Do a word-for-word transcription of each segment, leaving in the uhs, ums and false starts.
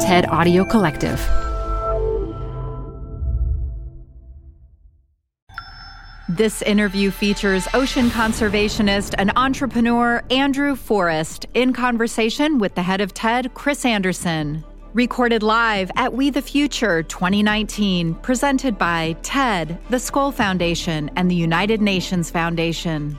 TED Audio Collective. This interview features ocean conservationist and entrepreneur Andrew Forrest in conversation with the head of TED, Chris Anderson. Recorded live at We the Future twenty nineteen, presented by TED, the Skoll Foundation, and the United Nations Foundation.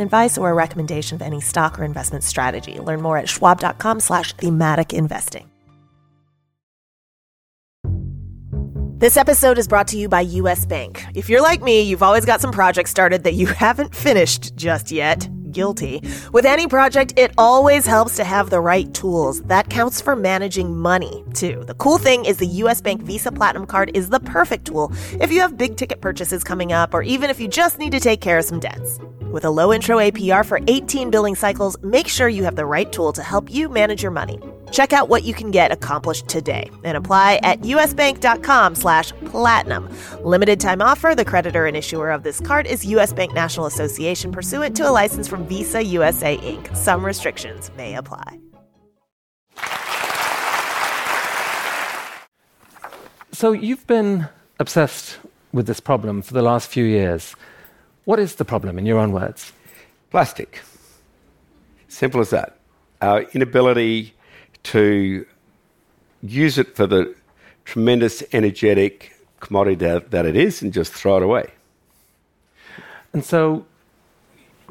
advice or a recommendation of any stock or investment strategy. Learn more at schwab.com slash thematic investing. This episode is brought to you by U S Bank. If you're like me, you've always got some projects started that you haven't finished just yet. Guilty. With any project, it always helps to have the right tools. That counts for managing money, too. The cool thing is the U S Bank Visa Platinum Card is the perfect tool if you have big ticket purchases coming up or even if you just need to take care of some debts. With a low intro A P R for eighteen billing cycles, make sure you have the right tool to help you manage your money. Check out what you can get accomplished today and apply at usbank.com slash platinum. Limited time offer. The creditor and issuer of this card is U S Bank National Association pursuant to a license from Visa U S A Incorporated. Some restrictions may apply. So you've been obsessed with this problem for the last few years. What is the problem, in your own words? Plastic. Simple as that. Our inability to use it for the tremendous energetic commodity that, that it is and just throw it away. And so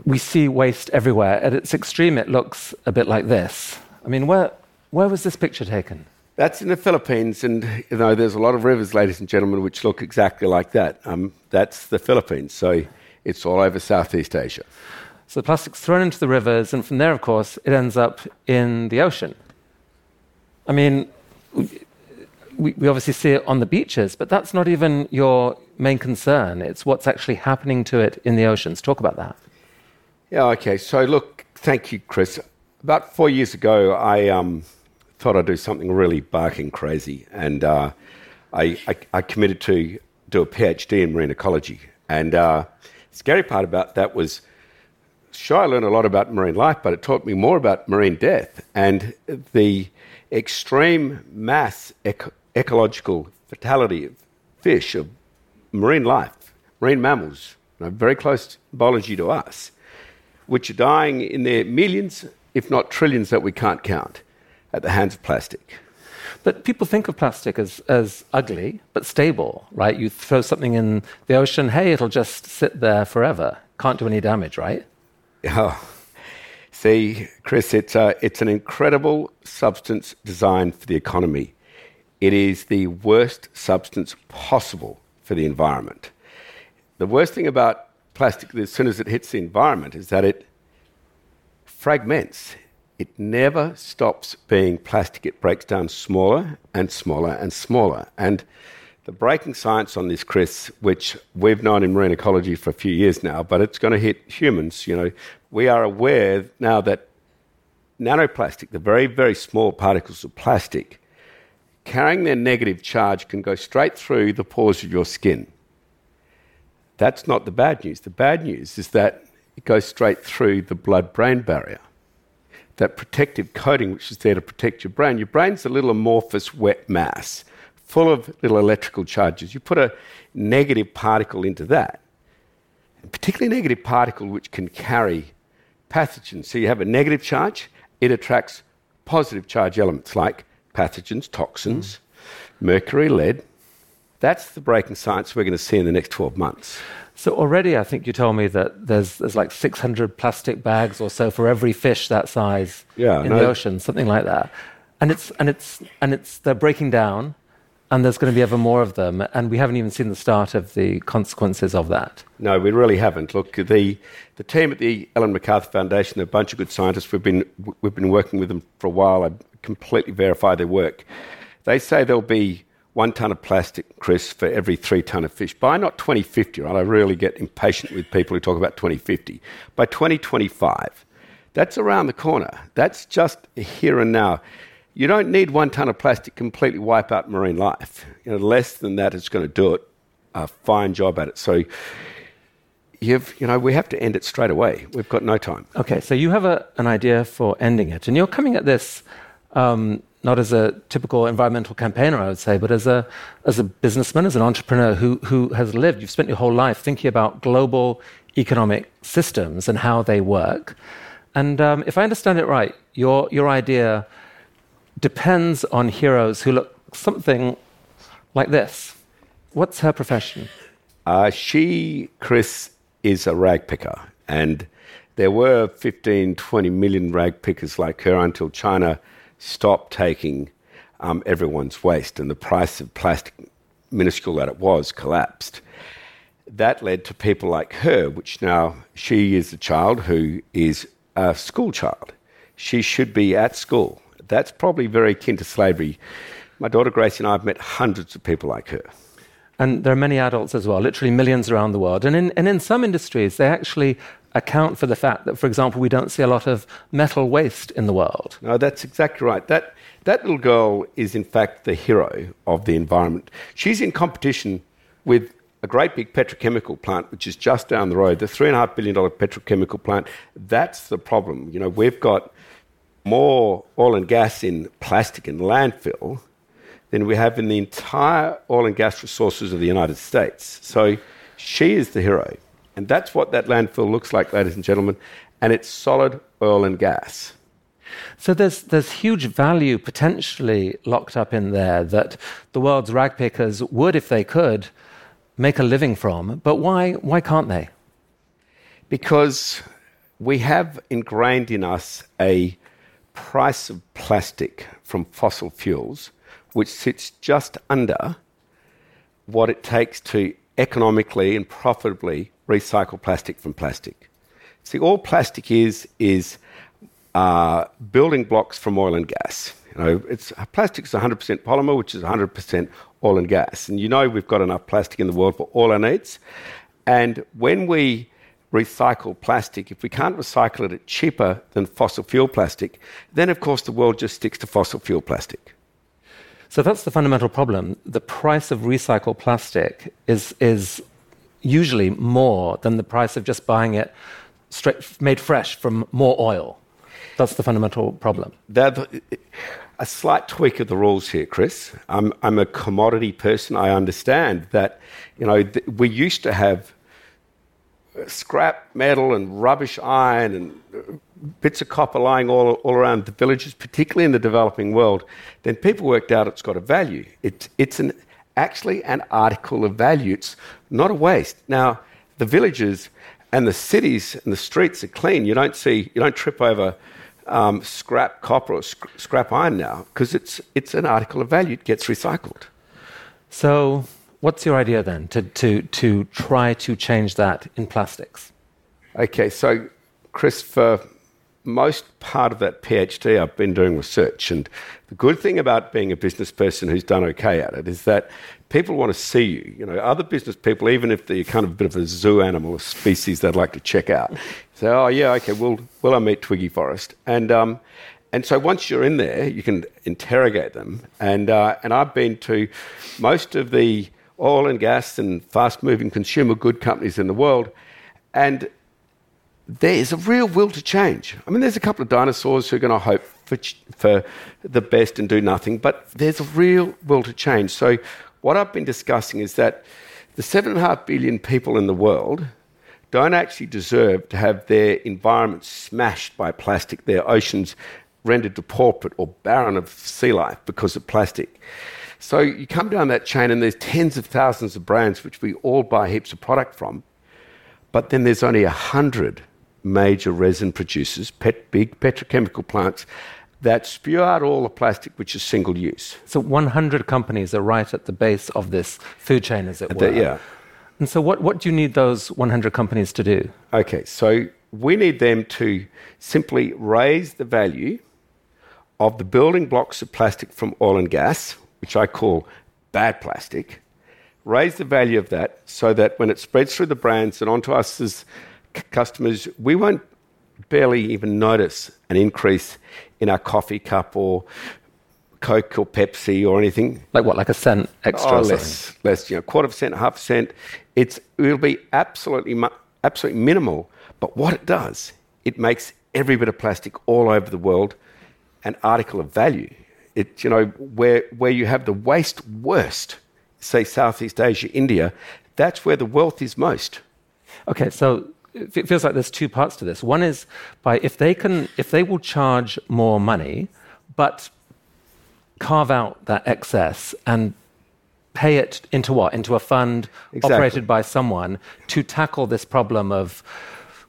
we see waste everywhere. At its extreme, it looks a bit like this. I mean, where where was this picture taken? That's in the Philippines, and you know, there's a lot of rivers, ladies and gentlemen, which look exactly like that. Um, that's the Philippines, so it's all over Southeast Asia. So the plastic's thrown into the rivers, and from there, of course, it ends up in the ocean. I mean, we, we obviously see it on the beaches, but that's not even your main concern. It's what's actually happening to it in the oceans. Talk about that. Yeah, okay. So look, thank you, Chris. About four years ago, I um, thought I'd do something really barking crazy, and uh, I, I, I committed to do a PhD in marine ecology. And uh, the scary part about that was, sure, I learned a lot about marine life, but it taught me more about marine death and the extreme mass ec- ecological fatality of fish, of marine life, marine mammals, you know, very close biology to us, which are dying in their millions, if not trillions, that we can't count, at the hands of plastic. But people think of plastic as, as ugly but stable, right? You throw something in the ocean, hey, it'll just sit there forever. Can't do any damage, right? Oh, see, Chris, it's, uh, it's an incredible substance designed for the economy. It is the worst substance possible for the environment. The worst thing about plastic, as soon as it hits the environment, is that it fragments. It never stops being plastic. It breaks down smaller and smaller and smaller. And the breaking science on this, Chris, which we've known in marine ecology for a few years now, but it's going to hit humans, you know. We are aware now that nanoplastic, the very, very small particles of plastic, carrying their negative charge can go straight through the pores of your skin. That's not the bad news. The bad news is that it goes straight through the blood-brain barrier, that protective coating which is there to protect your brain. Your brain's a little amorphous, wet mass, full of little electrical charges. You put a negative particle into that, a particularly negative particle which can carry pathogens. So you have a negative charge, it attracts positive charge elements like pathogens, toxins, mm. mercury, lead. That's the breaking science we're going to see in the next twelve months. So already, I think you told me that there's there's like six hundred plastic bags or so for every fish that size yeah, in no. the ocean, something like that. And it's and it's and it's they're breaking down. And there's going to be ever more of them. And we haven't even seen the start of the consequences of that. No, we really haven't. Look, the the team at the Ellen MacArthur Foundation, a bunch of good scientists, we've been, we've been working with them for a while. I completely verify their work. They say there'll be one tonne of plastic, Chris, for every three tonne of fish. By not twenty fifty, right? I really get impatient with people who talk about twenty fifty. By twenty twenty-five, that's around the corner. That's just here and now. You don't need one tonne of plastic to completely wipe out marine life. You know, less than that is going to do it. A fine job at it. So, you've, you know, we have to end it straight away. We've got no time. Okay, so you have a, an idea for ending it. And you're coming at this um, not as a typical environmental campaigner, I would say, but as a as a businessman, as an entrepreneur who who has lived. You've spent your whole life thinking about global economic systems and how they work. And um, if I understand it right, your your idea depends on heroes who look something like this. What's her profession? Uh, she, Chris, is a rag picker. And there were fifteen, twenty million rag pickers like her until China stopped taking um, everyone's waste, and the price of plastic, minuscule that it was, collapsed. That led to people like her, which now she is a child who is a school child. She should be at school. That's probably very akin to slavery. My daughter Grace and I have met hundreds of people like her. And there are many adults as well, literally millions around the world. And in, and in some industries, they actually account for the fact that, for example, we don't see a lot of metal waste in the world. No, that's exactly right. That, that little girl is, in fact, the hero of the environment. She's in competition with a great big petrochemical plant, which is just down the road, the three point five billion dollars petrochemical plant. That's the problem. You know, we've got more oil and gas in plastic and landfill than we have in the entire oil and gas resources of the United States. So she is the hero. And that's what that landfill looks like, ladies and gentlemen. And it's solid oil and gas. So there's there's huge value potentially locked up in there that the world's rag pickers would, if they could, make a living from. But why why can't they? Because we have ingrained in us a price of plastic from fossil fuels, which sits just under what it takes to economically and profitably recycle plastic from plastic. See, all plastic is is uh, building blocks from oil and gas. You know, it's plastic is one hundred percent polymer, which is one hundred percent oil and gas. And you know we've got enough plastic in the world for all our needs. And when we recycle plastic, if we can't recycle it at cheaper than fossil fuel plastic, then of course the world just sticks to fossil fuel plastic. So that's the fundamental problem. The price of recycled plastic is is usually more than the price of just buying it straight, made fresh from more oil. That's the fundamental problem. The, a slight tweak of the rules here, Chris. I'm, I'm a commodity person. I understand that, you know, th- we used to have scrap metal and rubbish iron and bits of copper lying all, all around the villages, particularly in the developing world, then people worked out it's got a value. It, it's an actually an article of value. It's not a waste. Now, the villages and the cities and the streets are clean. You don't see, you don't trip over um, scrap copper or sc- scrap iron now because it's it's an article of value. It gets recycled. So what's your idea then to, to, to try to change that in plastics? Okay, so Chris, for most part of that PhD I've been doing research, and the good thing about being a business person who's done okay at it is that people want to see you. You know, other business people, even if they're kind of a bit of a zoo animal, a species they'd like to check out, say, oh yeah, okay, well, well I meet Twiggy Forrest. And um, And so once you're in there, you can interrogate them. And uh, and I've been to most of the oil and gas and fast-moving consumer good companies in the world, and there is a real will to change. I mean, there's a couple of dinosaurs who are going to hope for, for the best and do nothing, but there's a real will to change. So what I've been discussing is that the seven point five billion people in the world don't actually deserve to have their environment smashed by plastic, their oceans rendered depauperate or barren of sea life because of plastic. So you come down that chain and there's tens of thousands of brands which we all buy heaps of product from, but then there's only one hundred major resin producers, pet, big petrochemical plants, that spew out all the plastic which is single use. So one hundred companies are right at the base of this food chain, as it were. The, yeah. And so what, what do you need those one hundred companies to do? Okay, so we need them to simply raise the value of the building blocks of plastic from oil and gas, which I call bad plastic, raise the value of that so that when it spreads through the brands and onto us as c- customers, we won't barely even notice an increase in our coffee cup or Coke or Pepsi or anything. Like what, like a cent extra? Oh, less, less, you know, quarter of a cent, half a cent. It's, it'll be absolutely, absolutely minimal. But what it does, it makes every bit of plastic all over the world an article of value. It, you know, where where you have the waste worst, say Southeast Asia, India, that's where the wealth is most. Okay, so it feels like there's two parts to this. One is by if they can, if they will charge more money, but carve out that excess and pay it into what? Into a fund exactly. operated by someone to tackle this problem of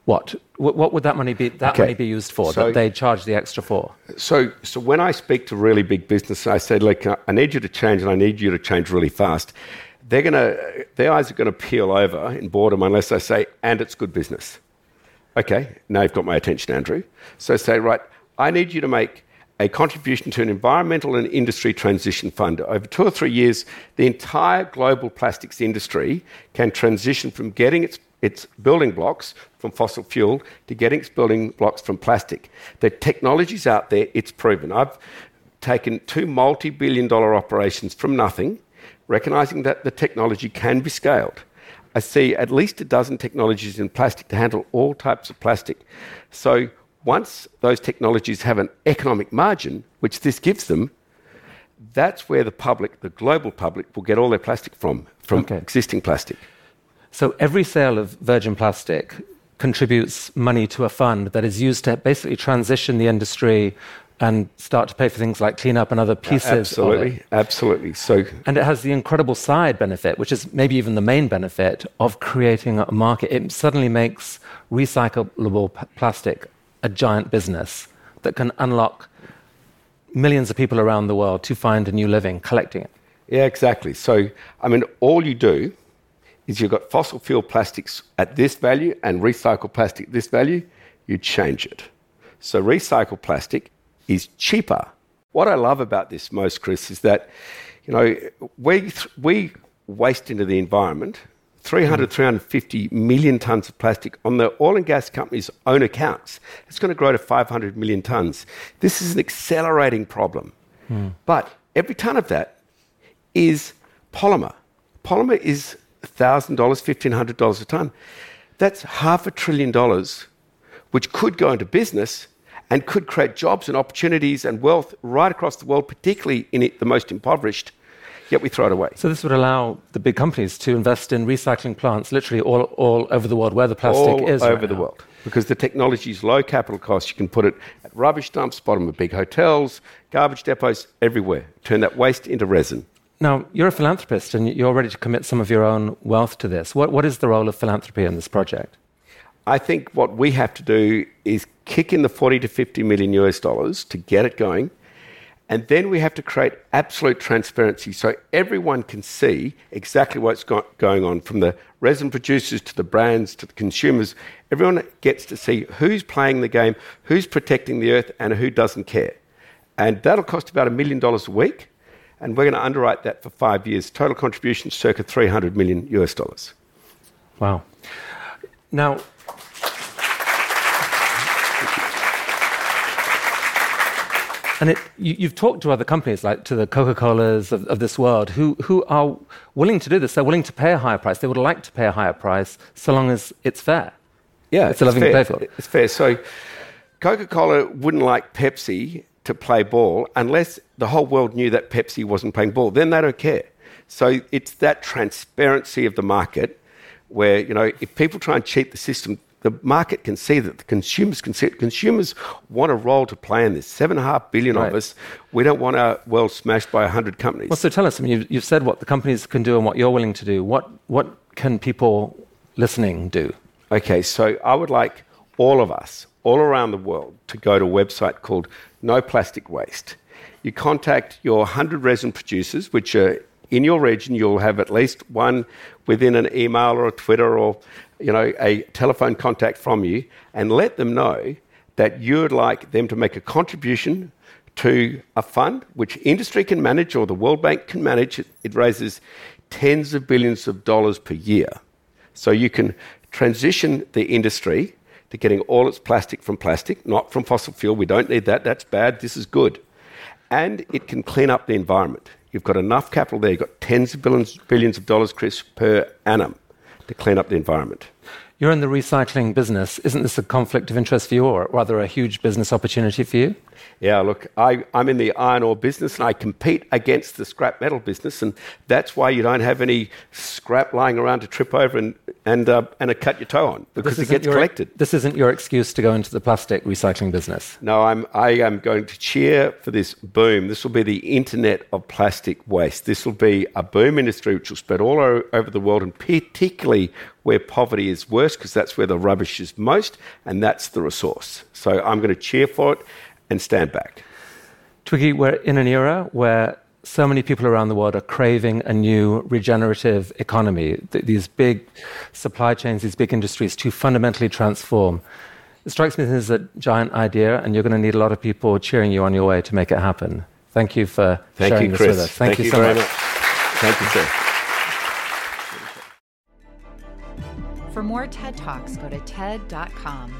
what? What would that money be? That okay. money be used for? So, that they charge the extra for? So, so when I speak to really big business, I say, look, I need you to change, and I need you to change really fast. They're gonna, their eyes are gonna peel over in boredom unless I say, and it's good business. Okay, now you've got my attention, Andrew. So say, right, I need you to make a contribution to an environmental and industry transition fund. Over two or three years, the entire global plastics industry can transition from getting its its building blocks from fossil fuel to getting its building blocks from plastic. The technology's out there, it's proven. I've taken two multi-billion dollar operations from nothing, recognising that the technology can be scaled. I see at least a dozen technologies in plastic to handle all types of plastic. So once those technologies have an economic margin, which this gives them, that's where the public, the global public, will get all their plastic from, from okay. existing plastic. So every sale of virgin plastic contributes money to a fund that is used to basically transition the industry and start to pay for things like cleanup and other pieces of it. Absolutely, absolutely. So, and it has the incredible side benefit, which is maybe even the main benefit, of creating a market. It suddenly makes recyclable p- plastic a giant business that can unlock millions of people around the world to find a new living collecting it. Yeah, exactly. So, I mean, all you do is you've got fossil fuel plastics at this value and recycled plastic at this value, you change it. So recycled plastic is cheaper. What I love about this most, Chris, is that, you know, we th- we waste into the environment three hundred, mm. three hundred fifty million tonnes of plastic on the oil and gas companies' own accounts. It's going to grow to five hundred million tonnes. This is an accelerating problem. Mm. But every tonne of that is polymer. Polymer is one thousand dollars, fifteen hundred dollars a tonne. That's half a trillion dollars, which could go into business and could create jobs and opportunities and wealth right across the world, particularly in it, the most impoverished, yet we throw it away. So this would allow the big companies to invest in recycling plants literally all, all over the world where the plastic all is over right the now. World. Because the technology is low capital costs. You can put it at rubbish dumps, bottom of big hotels, garbage depots, everywhere. Turn that waste into resin. Now, you're a philanthropist and you're ready to commit some of your own wealth to this. What, what is the role of philanthropy in this project? I think what we have to do is kick in the forty to fifty million U S dollars to get it going. And then we have to create absolute transparency so everyone can see exactly what's got going on, from the resin producers to the brands to the consumers. Everyone gets to see who's playing the game, who's protecting the earth and who doesn't care. And that'll cost about a million dollars a week. And we're going to underwrite that for five years. Total contribution, circa three hundred million U S dollars. Wow. Now, and it, you, you've talked to other companies, like to the Coca Colas of, of this world, who, who are willing to do this. They're willing to pay a higher price. They would like to pay a higher price, so long as it's fair. Yeah, it's, it's a living fair. Playfield. It's fair. So, Coca Cola wouldn't like Pepsi to play ball unless the whole world knew that Pepsi wasn't playing ball. Then they don't care. So it's that transparency of the market where, you know, if people try and cheat the system, the market can see that, the consumers can see it. Consumers want a role to play in this. Seven and a half billion right. of us, we don't want our world smashed by one hundred companies. Well, so tell us, I mean, you've, you've said what the companies can do and what you're willing to do. What, what can people listening do? Okay, so I would like all of us, all around the world, to go to a website called No Plastic Waste. You contact your one hundred resin producers, which are in your region. You'll have at least one within an email or a Twitter or, you know, a telephone contact from you, and let them know that you'd like them to make a contribution to a fund which industry can manage or the World Bank can manage. It raises tens of billions of dollars per year. So you can transition the industry to getting all its plastic from plastic, not from fossil fuel. We don't need that. That's bad. This is good. And it can clean up the environment. You've got enough capital there. You've got tens of billions, billions of dollars, Chris, per annum to clean up the environment. You're in the recycling business. Isn't this a conflict of interest for you, or rather a huge business opportunity for you? Yeah, look, I, I'm in the iron ore business, and I compete against the scrap metal business, and that's why you don't have any scrap lying around to trip over and and uh, and a cut your toe on, because it gets your, collected. This isn't your excuse to go into the plastic recycling business. No, I'm I am going to cheer for this boom. This will be the internet of plastic waste. This will be a boom industry which will spread all over the world, and particularly where poverty is worse, because that's where the rubbish is most, and that's the resource. So I'm going to cheer for it and stand back. Twiggy, we're in an era where so many people around the world are craving a new regenerative economy. Th- these big supply chains, these big industries to fundamentally transform. It strikes me as a giant idea, and you're going to need a lot of people cheering you on your way to make it happen. Thank you for Thank sharing you, this Chris. With us. Thank, Thank you, you so much. much. Thank you, sir. For more TED Talks, go to ted dot com.